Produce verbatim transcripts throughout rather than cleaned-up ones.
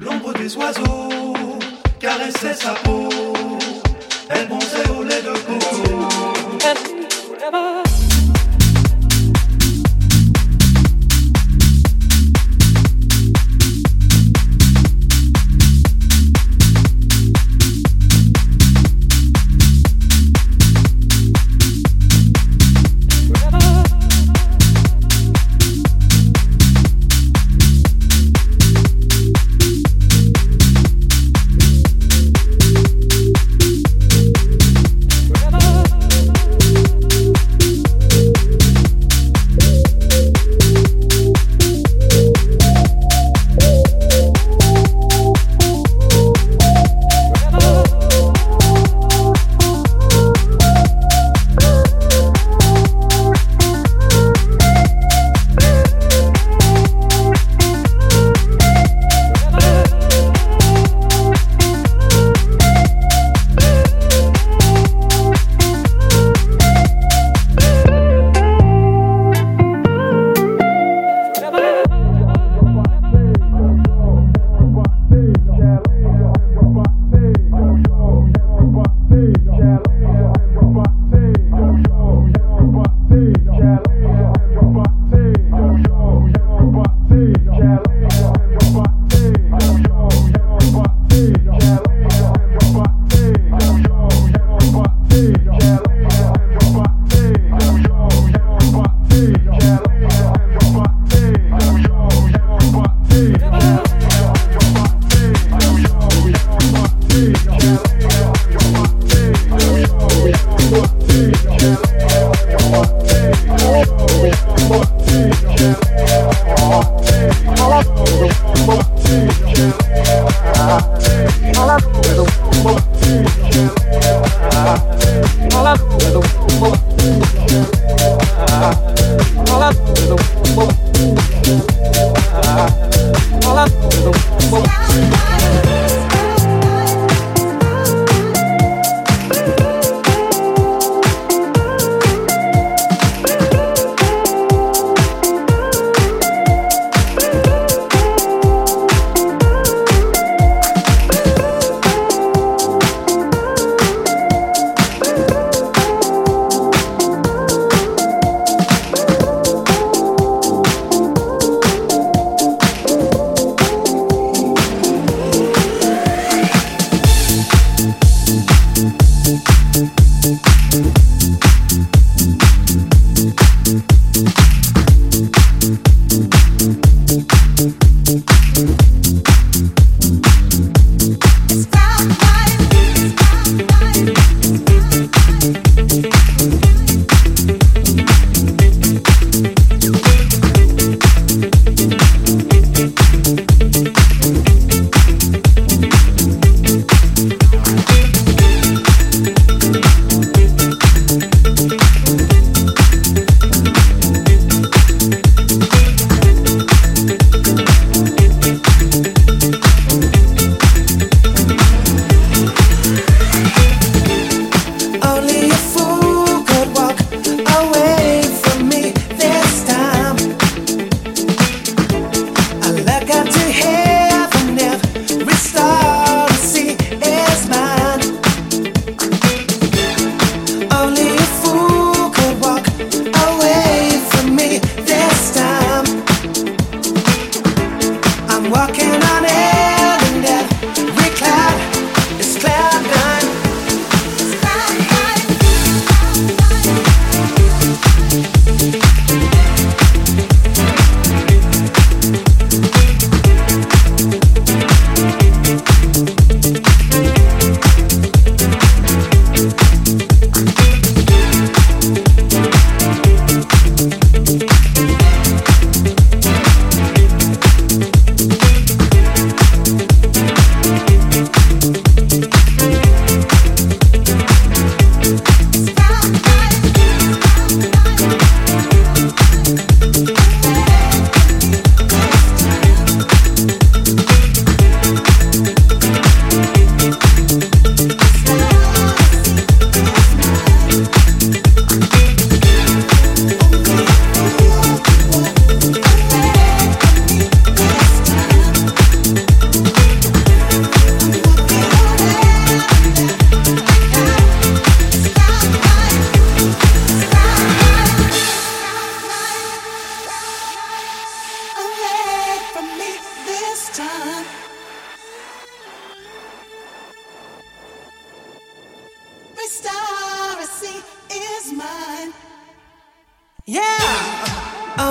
L'ombre des oiseaux caressait sa peau. Elle bronzait au lait de coco.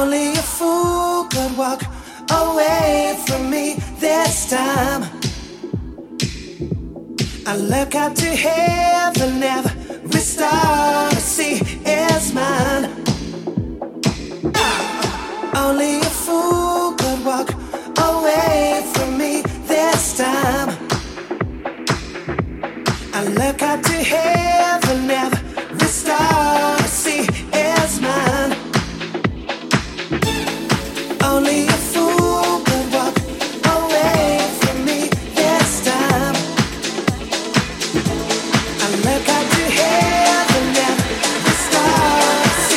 Only a fool could walk away from me this time. I look up to heaven, every star I see is mine. Only a fool could walk away from me this time. I look up to heaven, every star I see is mine. Only a fool could walk away from me this time. I look up to heaven, every star I see.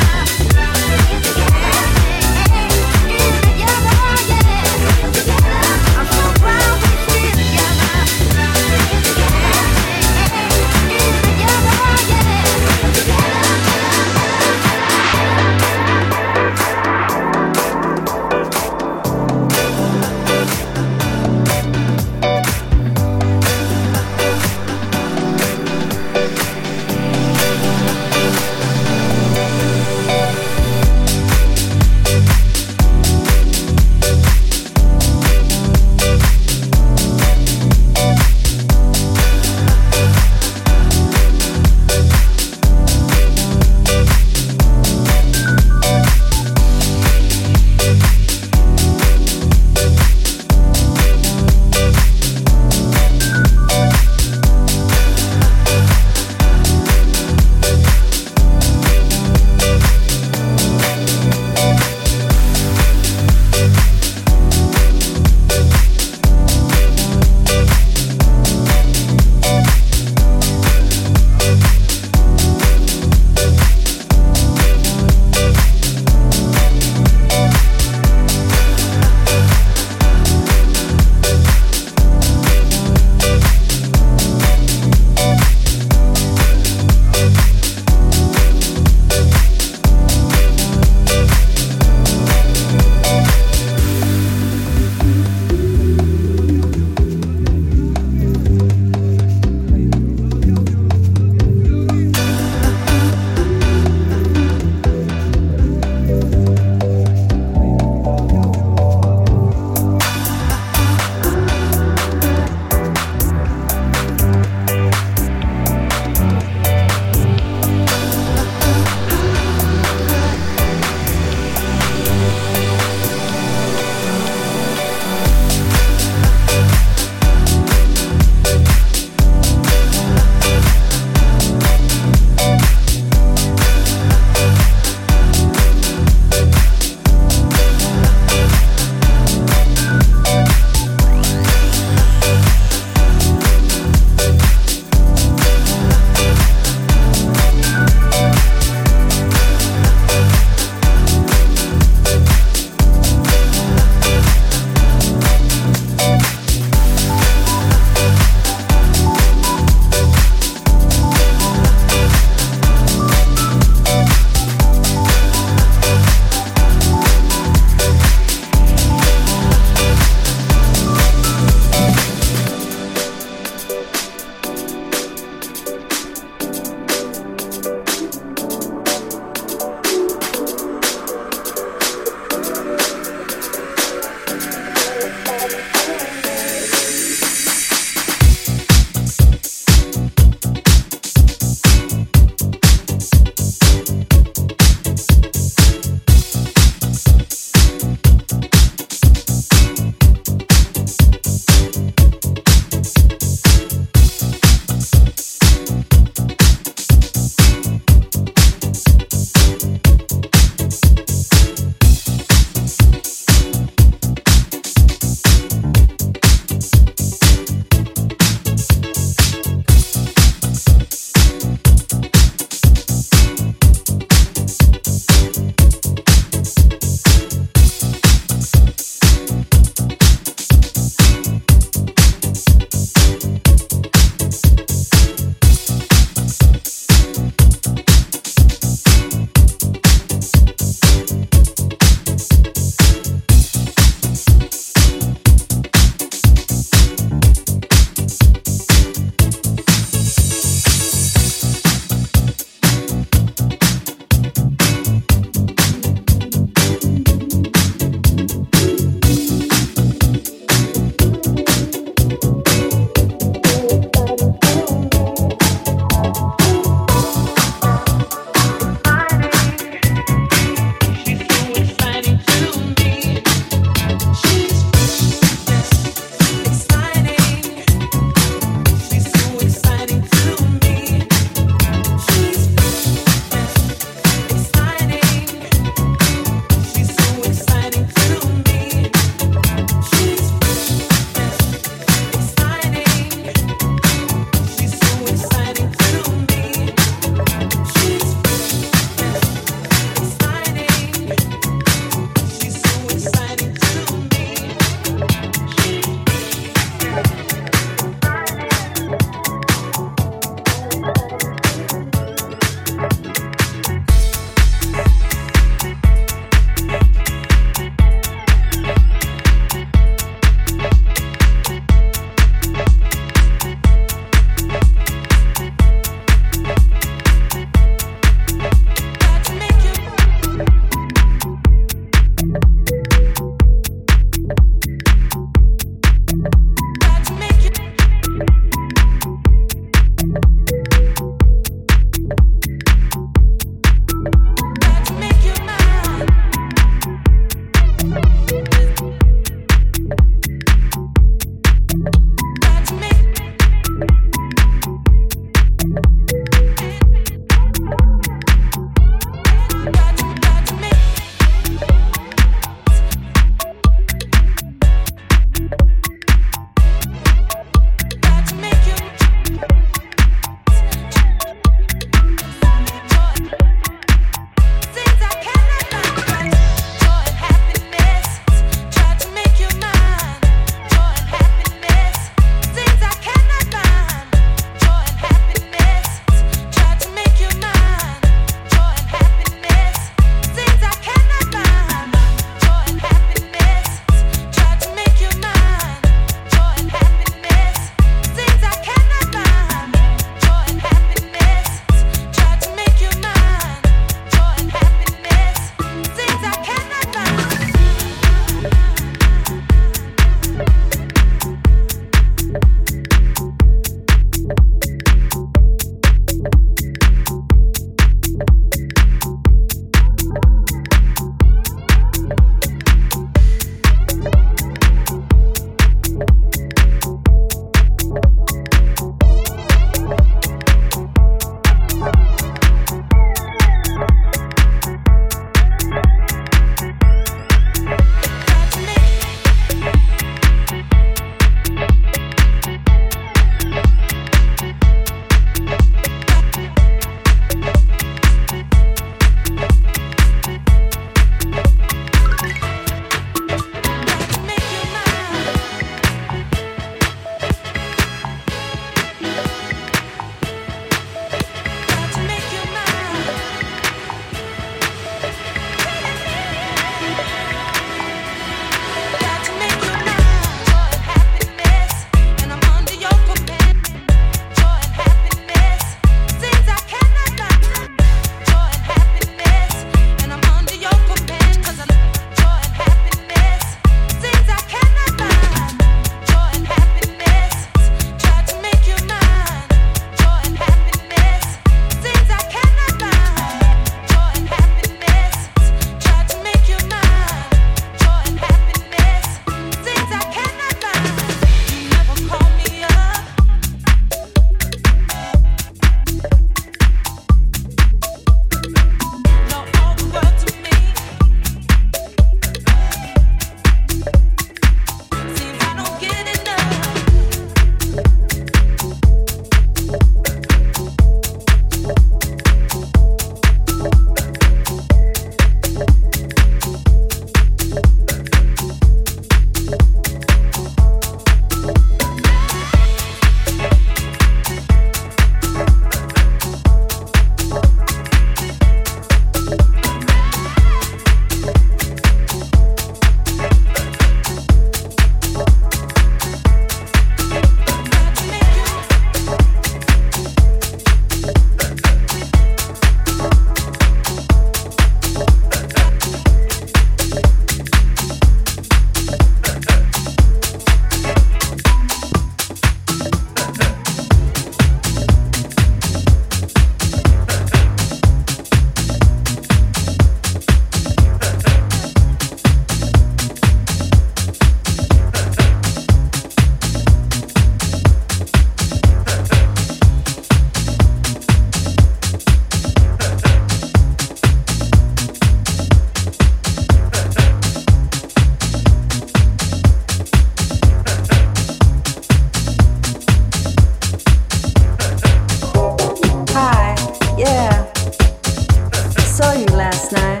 last night?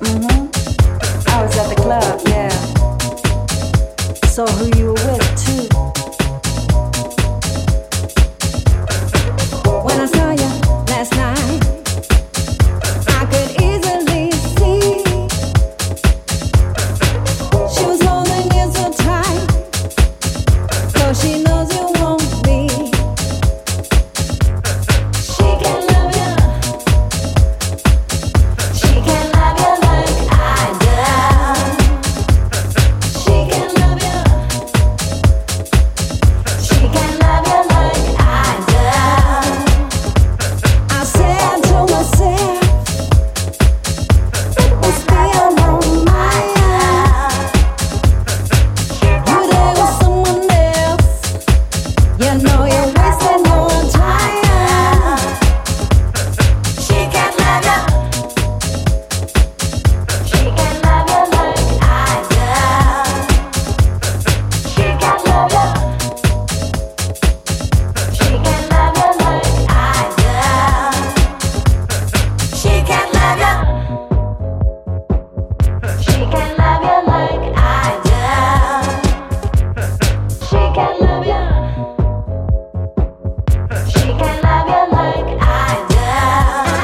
Mm-hmm. I was at the club, yeah. Saw who you were with, too. When I saw you last night, I could easily see she was holding you so tight, though she knows you won't be. She can love you, she can love you like I do. She can love you, she can love you like I do. I said to myself, it must be a romance. You there with someone else, you know you're wasting your time. She can love you, she can love you like I do. She can love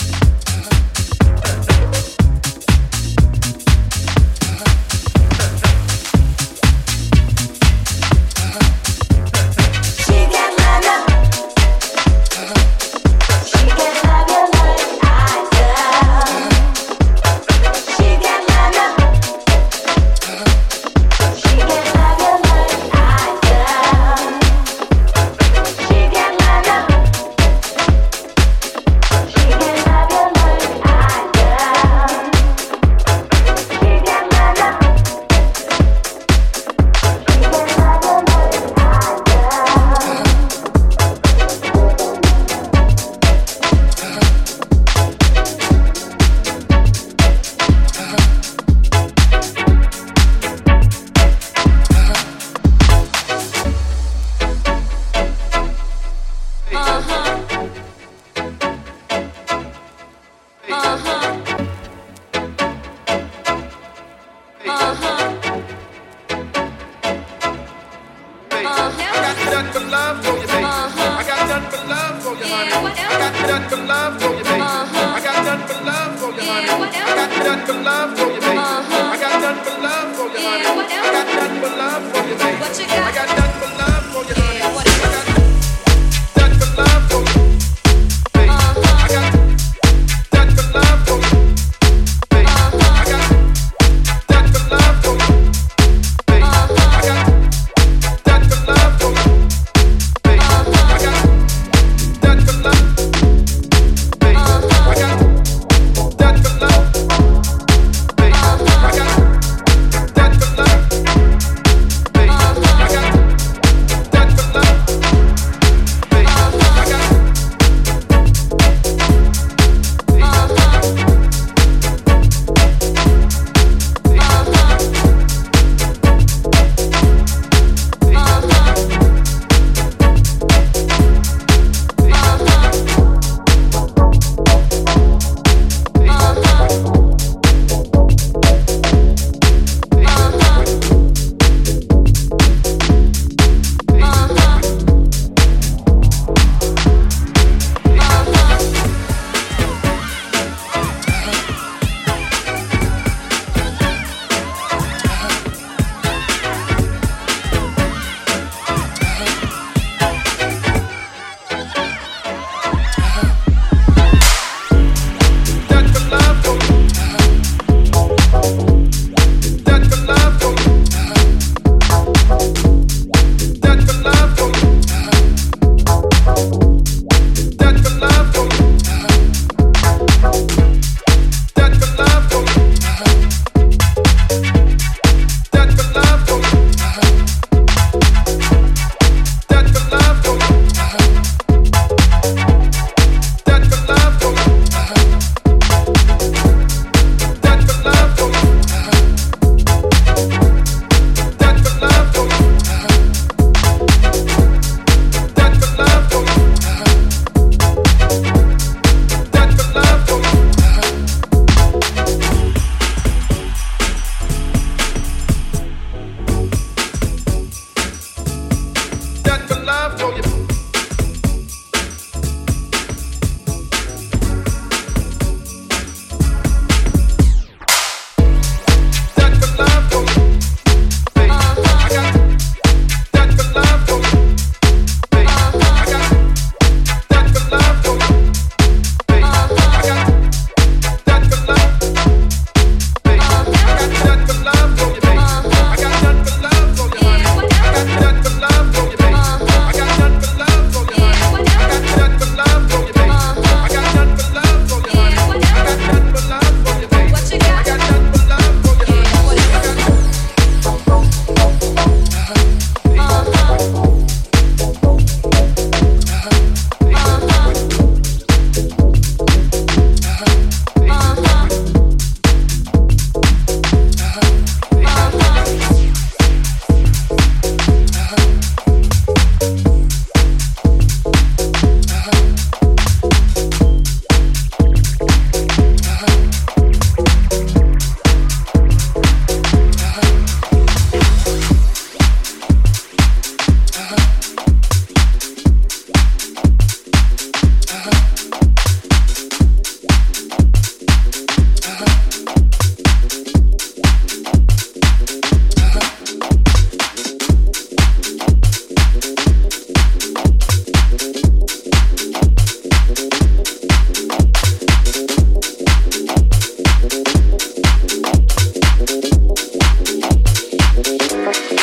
you, she can love you like I do. She can love you, she can love you like I do. She can love you, she can love you like I do. Uh-uh. No, no. She can love you, she can love you like I do. She can love you, she can love you like I do. She can love you, she can love you like I do. She can love you, she can love you like I do. I got that for love, baby. I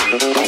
We'll be right back.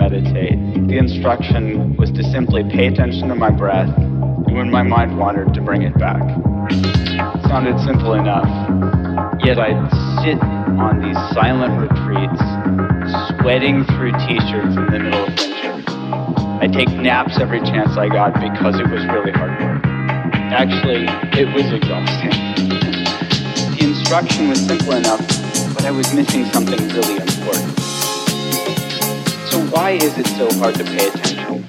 meditate. The instruction was to simply pay attention to my breath, and when my mind wandered, to bring it back. It sounded simple enough, yet I'd sit on these silent retreats, sweating through t-shirts in the middle of winter. I'd take naps every chance I got because it was really hard work. Actually, it was exhausting. The instruction was simple enough, but I was missing something really important. So why is it so hard to pay attention?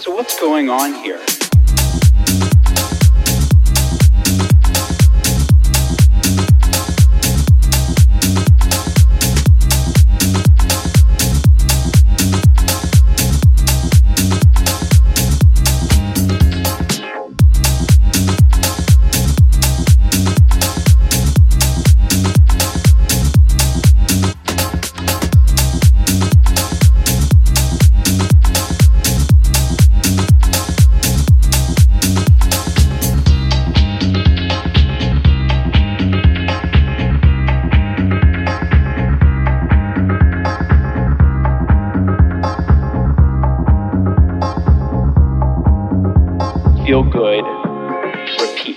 So what's going on here? Feel good, repeat.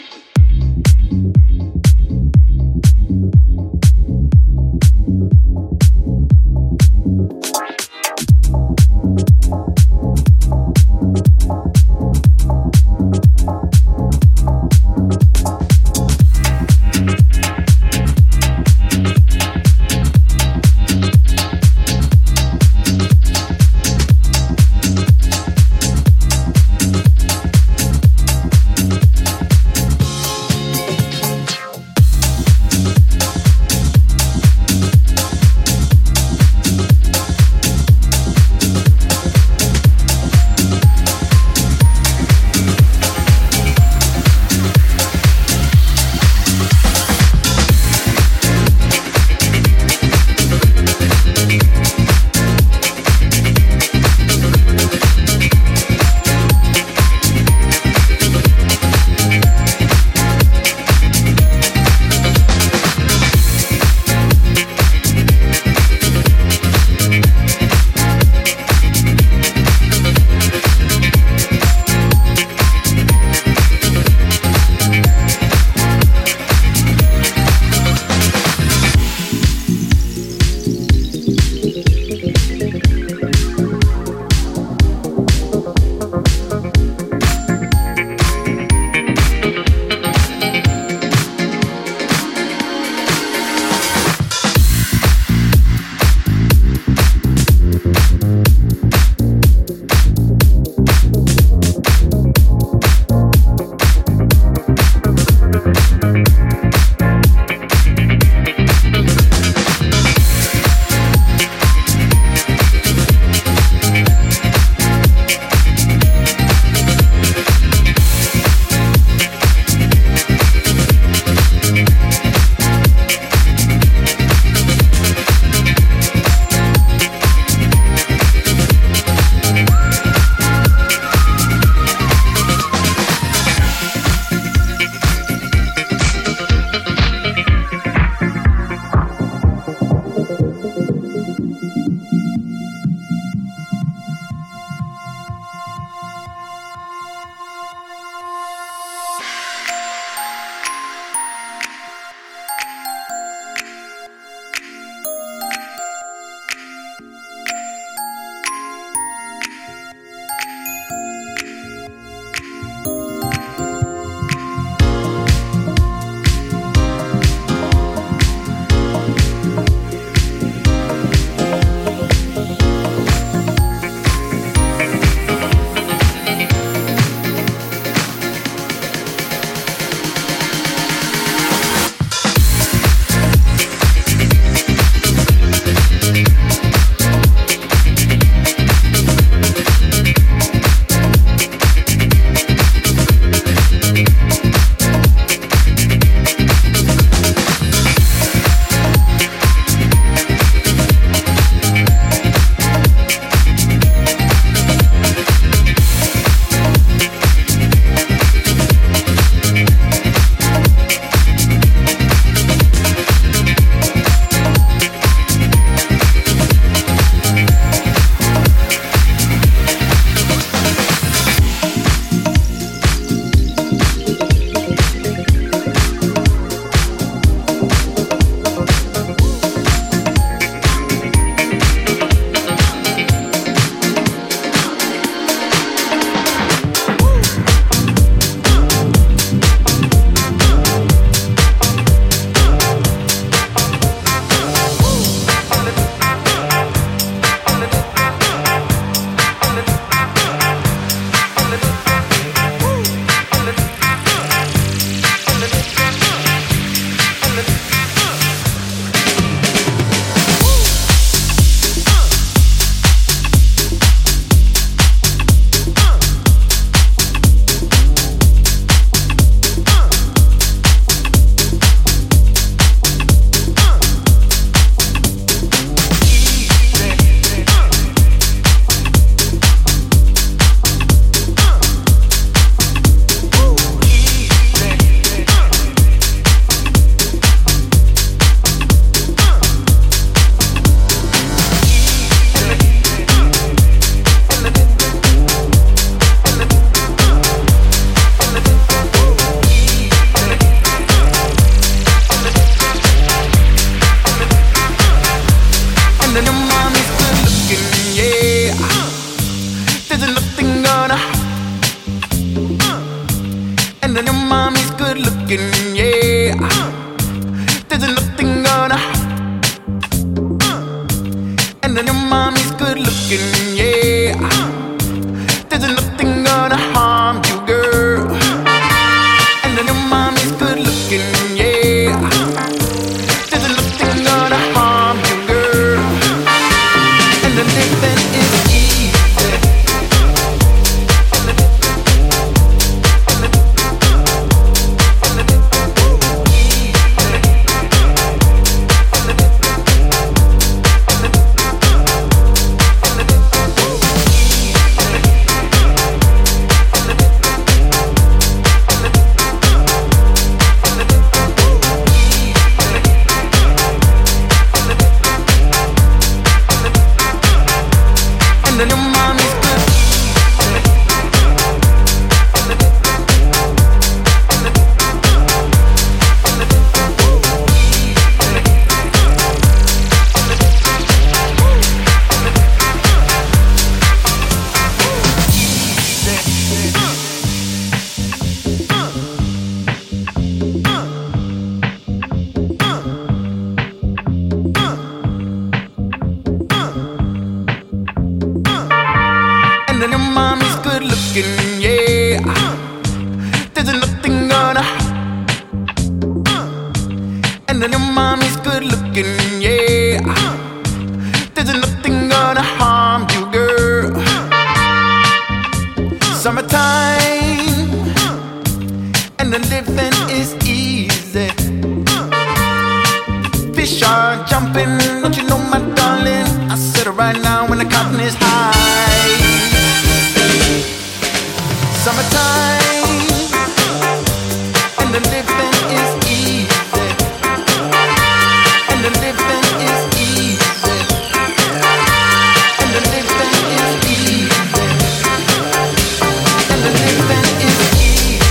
and your mommy's good looking, yeah. There's nothing gonna and then your mommy's good looking, yeah. There's nothing gonna harm you, girl. And then your mommy's good looking, yeah. There's nothing gonna harm you, girl. And then everything is yeah. There's nothing gonna and then your mommy's good looking, yeah. There's nothing gonna harm you, girl. Summertime and the living is easy. Fish are jumping, don't you know, my darling? I said it right now when the cotton is high. Summertime and the living is easy. And the living is easy. And the living is easy. And the living is easy.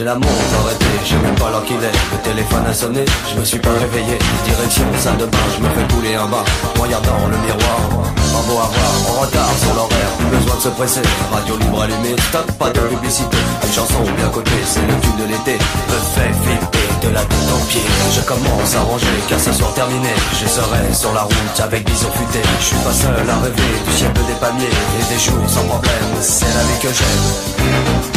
J'ai l'amour arrêté, je sais même pas l'heure qu'il est. Le téléphone a sonné, je me suis pas réveillé. Direction salle de bain, je me fais couler un bain. Regardant le miroir, pas beau à voir. En retard sur l'horaire, besoin de se presser. Radio libre allumée, stop, pas de publicité. Une chanson bien cotée, c'est le tube de l'été. Me fait flipper de la tête en pied. Je commence à ranger, car ce soir terminé, je serai sur la route avec bison futé. Je suis pas seul à rêver du ciel bleu des palmiers et des jours sans problème, c'est la vie que j'aime.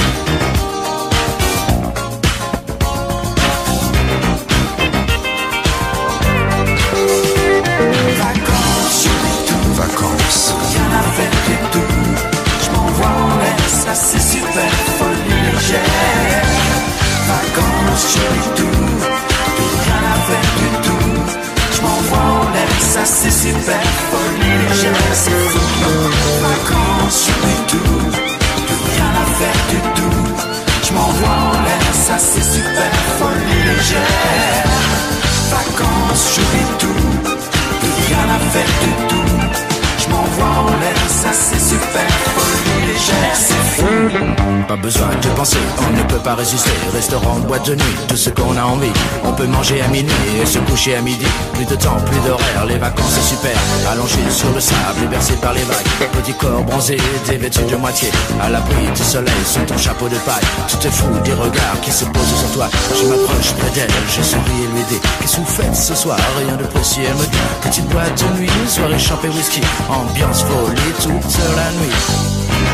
Pas besoin de penser, on ne peut pas résister. Restaurant, boîte de nuit, tout ce qu'on a envie. On peut manger à minuit et se coucher à midi. Plus de temps, plus d'horaire, les vacances c'est super. Allongé sur le sable et bercé par les vagues. Petit corps bronzé, dévêtu de moitié. À l'abri du soleil, sous ton chapeau de paille. Tu te fous des regards qui se posent sur toi. Je m'approche près d'elle, je souris et lui dis: qu'est-ce que vous faites ce soir? Rien de précis, elle me dit. Petite boîte de nuit, soirée champée whisky. Ambiance folie toute la nuit.